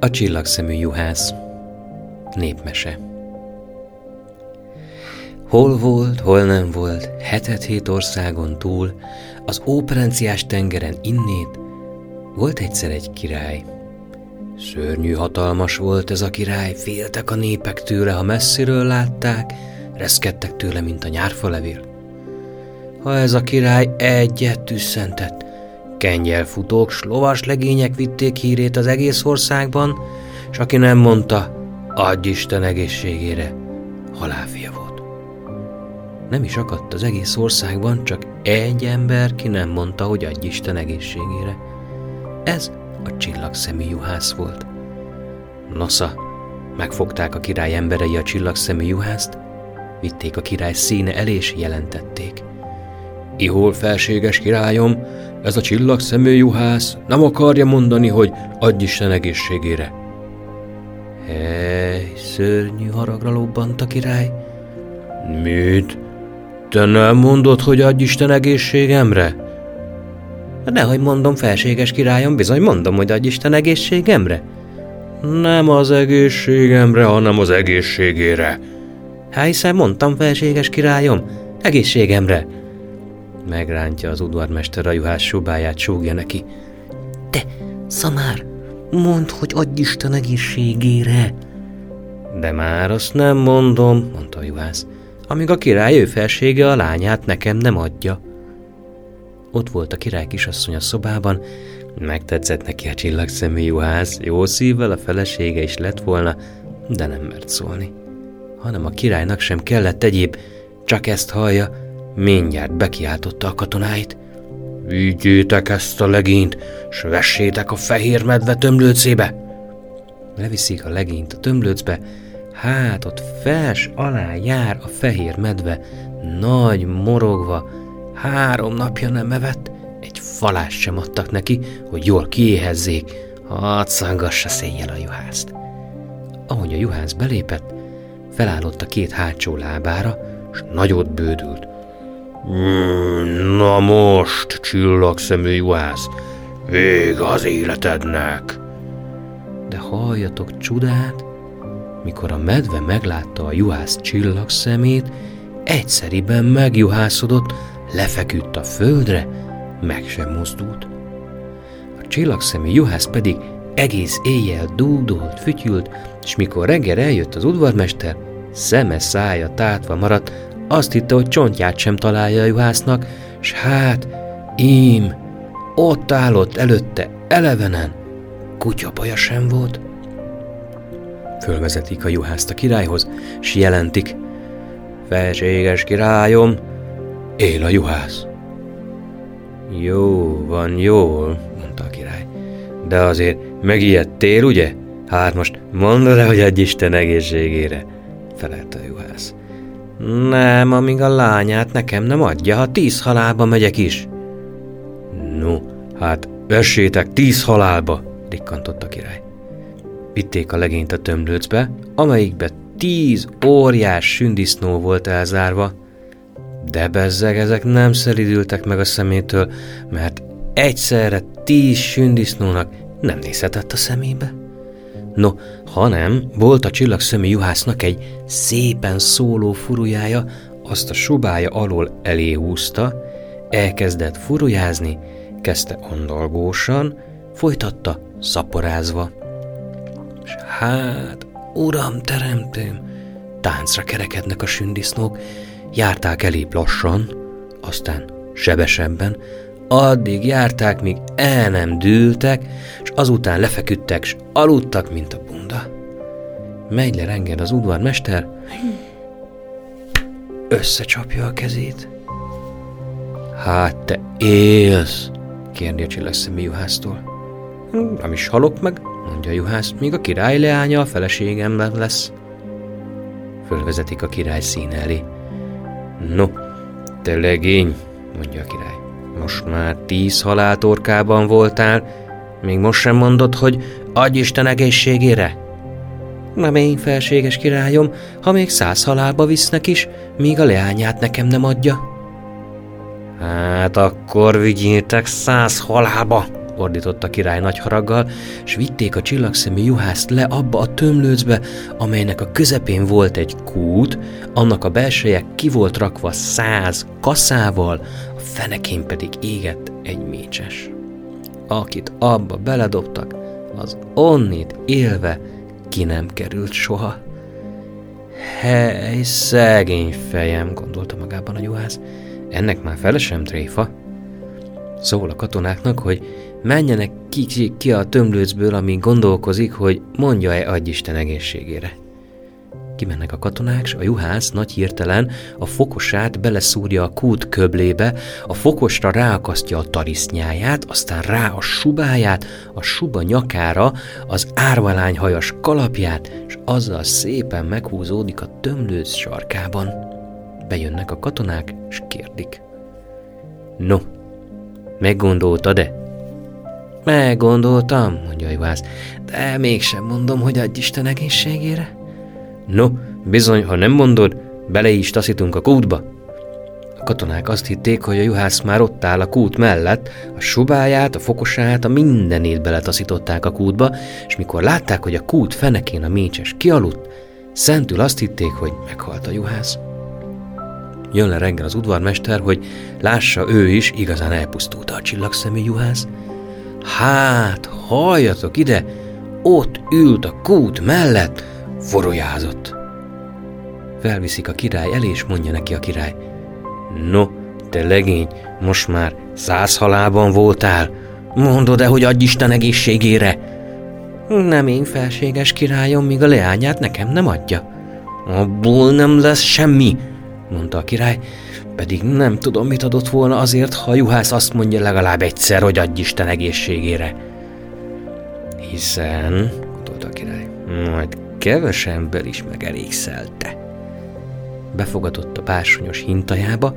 A csillagszemű juhász. Népmese. Hol volt, hol nem volt, hetet-hét országon túl, az óperenciás tengeren innét volt egyszer egy király. Szörnyű hatalmas volt ez a király, féltek a népek tőle, ha messziről látták, reszkedtek tőle, mint a nyárfalevél. Ha ez a király egyet tüsszentett, kengyelfutók s lovas legények vitték hírét az egész országban, s aki nem mondta, adj Isten egészségére, halálfia volt. Nem is akadt az egész országban csak egy ember, ki nem mondta, hogy adj Isten egészségére. Ez a csillagszemű juhász volt. Nosza, megfogták a király emberei a csillagszemű juhászt, vitték a király színe elé és jelentették. Ihol felséges királyom, ez a csillagszemű juhász nem akarja mondani, hogy adj Isten egészségére. Hely, szörnyű haragra lobbant a király. Mit? Te nem mondod, hogy adj Isten egészségemre? Dehogy mondom, felséges királyom, bizony mondom, hogy adj Isten egészségemre. Nem az egészségemre, hanem az egészségére. Há, hiszen mondtam, felséges királyom, egészségemre. Megrántja az udvarmester a juhász subáját, súgja neki. Te, szamár, mondd, hogy adj Isten egészségére. De már azt nem mondom, mondta a juhász, amíg a király ő felsége a lányát nekem nem adja. Ott volt a király kisasszony a szobában, megtetszett neki a csillagszemű juhász, jó szívvel a felesége is lett volna, de nem mert szólni. Hanem a királynak sem kellett egyéb, csak ezt hallja, mindjárt bekiáltotta a katonáit. Vigyétek ezt a legényt, s vessétek a fehér medve tömlőcébe! Leviszik a legényt a tömlőcbe, hát ott fels alá jár a fehér medve, nagy morogva, 3 napja nem evett, egy falást sem adtak neki, hogy jól kiéhezzék, hadd szangassa széjjel a juhászt. Ahogy a juhász belépett, felállott a 2 hátsó lábára, s nagyot bődült. Na most, csillagszemű juhász, vég az életednek! De halljatok csodát, mikor a medve meglátta a juhász csillagszemét, egyszeriben megjuhászodott, lefeküdt a földre, meg sem mozdult. A csillagszemű juhász pedig egész éjjel dúdolt, fütyült, és mikor reggel eljött az udvarmester, szeme szája tátva maradt, azt hitte, hogy csontját sem találja a juhásznak, s hát, ím, ott állott előtte elevenen, kutyabaja sem volt. Fölvezetik a juhászt a királyhoz, s jelentik. Felséges királyom, él a juhász. Jó van, jól, mondta a király. De azért megijedtél, ugye? Hát most mondod el, hogy adj Isten egészségére, felelte a juhász. Nem, amíg a lányát nekem nem adja, ha 10 halálba megyek is. No, hát vessétek 10 halálba, rikkantott a király. Vitték a legényt a tömlőcbe, amelyikbe 10 óriás sündisznó volt elzárva. De bezzeg, ezek nem szelidültek meg a szemétől, mert egyszerre 10 sündisznónak nem nézhetett a szemébe. No, hanem volt a csillagszemű juhásznak egy szépen szóló furujája, azt a subája alól elé húzta, elkezdett furujázni, kezdte andalgósan, folytatta szaporázva. S hát, uram teremtőm, táncra kerekednek a sündisznók, járták elébb lassan, aztán sebesebben, addig járták, míg el nem dűltek, s azután lefeküdtek, s aludtak, mint a bunda. Megy le renged az udvarmester, összecsapja a kezét. Hát te élsz, kérdi a csillagszemű juhásztól. Nem is halok meg, mondja a juhász, míg a király leánya a feleségemben lesz. Fölvezetik a király színe elé. No, te legény, mondja a király, most már 10 haláltorkában voltál, még most sem mondod, hogy adj Isten egészségére? Nem én, felséges királyom, ha még 100 halálba visznek is, míg a leányát nekem nem adja. Hát akkor vigyétek 100 halálba, ordított a király nagy haraggal, s vitték a csillagszemű juhászt le abba a tömlőcbe, amelynek a közepén volt egy kút, annak a belseje ki volt rakva 100 kaszával, a fenekén pedig égett egy mécses. Akit abba beledobtak, az onnit élve ki nem került soha. Hely, szegény fejem, gondolta magában a juhász, ennek már fele sem tréfa. Szól a katonáknak, hogy menjenek ki a tömlőcből, amíg gondolkozik, hogy mondja-e adj Isten egészségére. Kimennek a katonák, s a juhász nagy hirtelen a fokosát beleszúrja a kút köblébe, a fokosra ráakasztja a tarisznyáját, aztán rá a subáját, a suba nyakára az árvalányhajas kalapját, és azzal szépen meghúzódik a tömlőc sarkában. Bejönnek a katonák, és kérdik. No, meggondoltad-e? Meggondoltam, mondja a juhász, de mégsem mondom, hogy adj Isten egészségére. No, bizony, ha nem mondod, bele is taszítunk a kútba. A katonák azt hitték, hogy a juhász már ott áll a kút mellett, a subáját, a fokosát, a mindenét beletaszították a kútba, és mikor látták, hogy a kút fenekén a mécses kialudt, szentül azt hitték, hogy meghalt a juhász. Jön le reggel az udvarmester, hogy lássa ő is, igazán elpusztulta a csillagszemű juhász. Hát, halljatok ide, ott ült a kút mellett, forrójázott. Felviszik a király elé, és mondja neki a király. No, te legény, most már 100 halában voltál. Mondod-e, hogy adj Isten egészségére? Nem én, felséges királyom, míg a leányát nekem nem adja. Abból nem lesz semmi, mondta a király, pedig nem tudom, mit adott volna azért, ha a juhász azt mondja legalább egyszer, hogy adj Isten egészségére. Hiszen, gondolta a király, majd keves ember is megelégszelte. Befogadott a bársonyos hintajába,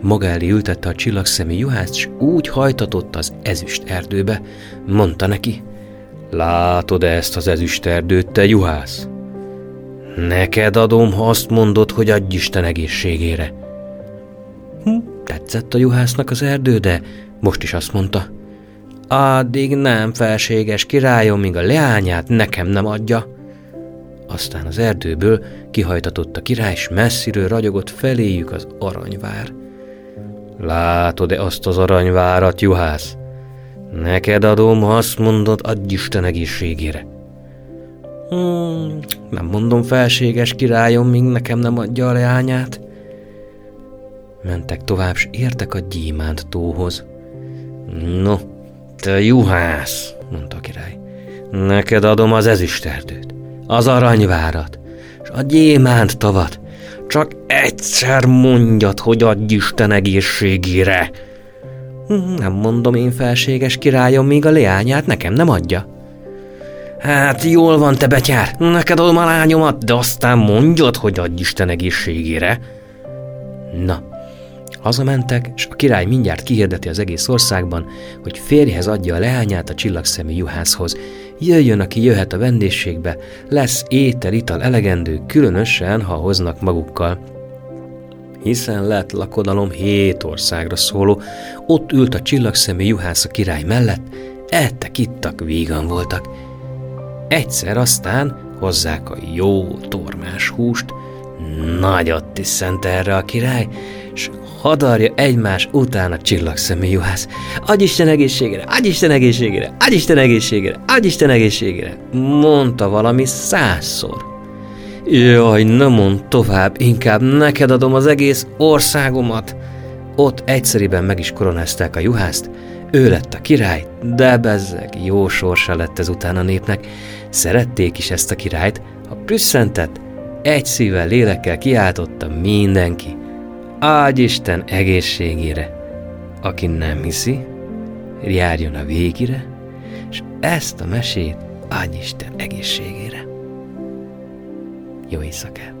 maga elé ültette a csillagszemű juhászt, s úgy hajtatott az ezüst erdőbe, mondta neki. Látod ezt az ezüst erdőt, te juhász? Neked adom, ha azt mondod, hogy adj Isten egészségére. Tetszett a juhásznak az erdő, de most is azt mondta. Addig nem, felséges királyom, míg a leányát nekem nem adja. Aztán az erdőből kihajtatott a király, s messziről ragyogott feléjük az aranyvár. Látod-e azt az aranyvárat, juhász? Neked adom, ha azt mondod, adj Isten egészségére. Nem mondom, felséges királyom, míg nekem nem adja a leányát. Mentek tovább, s értek a gyémánt tóhoz. No, te juhász, mondta a király, neked adom az ezüsterdőt, az aranyvárat, s a gyémánt tavat. Csak egyszer mondjad, hogy adj Isten egészségére. Nem mondom én, felséges királyom, míg a leányát nekem nem adja. Hát jól van, te betyár, neked adom a lányomat, de aztán mondjad, hogy adj Isten egészségére. Na, hazamentek, és a király mindjárt kihirdeti az egész országban, hogy férjhez adja a leányát a csillagszemű juhászhoz. Jöjjön, aki jöhet a vendégségbe, lesz étel, ital elegendő, különösen, ha hoznak magukkal. Hiszen lett lakodalom 7 országra szóló, ott ült a csillagszemű juhász a király mellett, ettek, ittak, vígan voltak. Egyszer aztán hozzák a jó tormás húst, nagyot tiszent erre a király, s hadarja egymás után a csillagszemű juhász. Adj Isten egészségére, adj Isten egészségére, adj Isten egészségére, adj Isten egészségére, mondta valami 100-szor. Jaj, nem mondd tovább, inkább neked adom az egész országomat. Ott egyszeriben meg is koronázták a juhászt, ő lett a király, de bezzeg, jó sorsa lett ezután a népnek. Szerették is ezt a királyt, ha prüsszentett, egy szívvel, lélekkel kiáltotta mindenki. Ágy Isten egészségére! Aki nem hiszi, járjon a végére, és ezt a mesét ágy Isten egészségére. Jó éjszakát!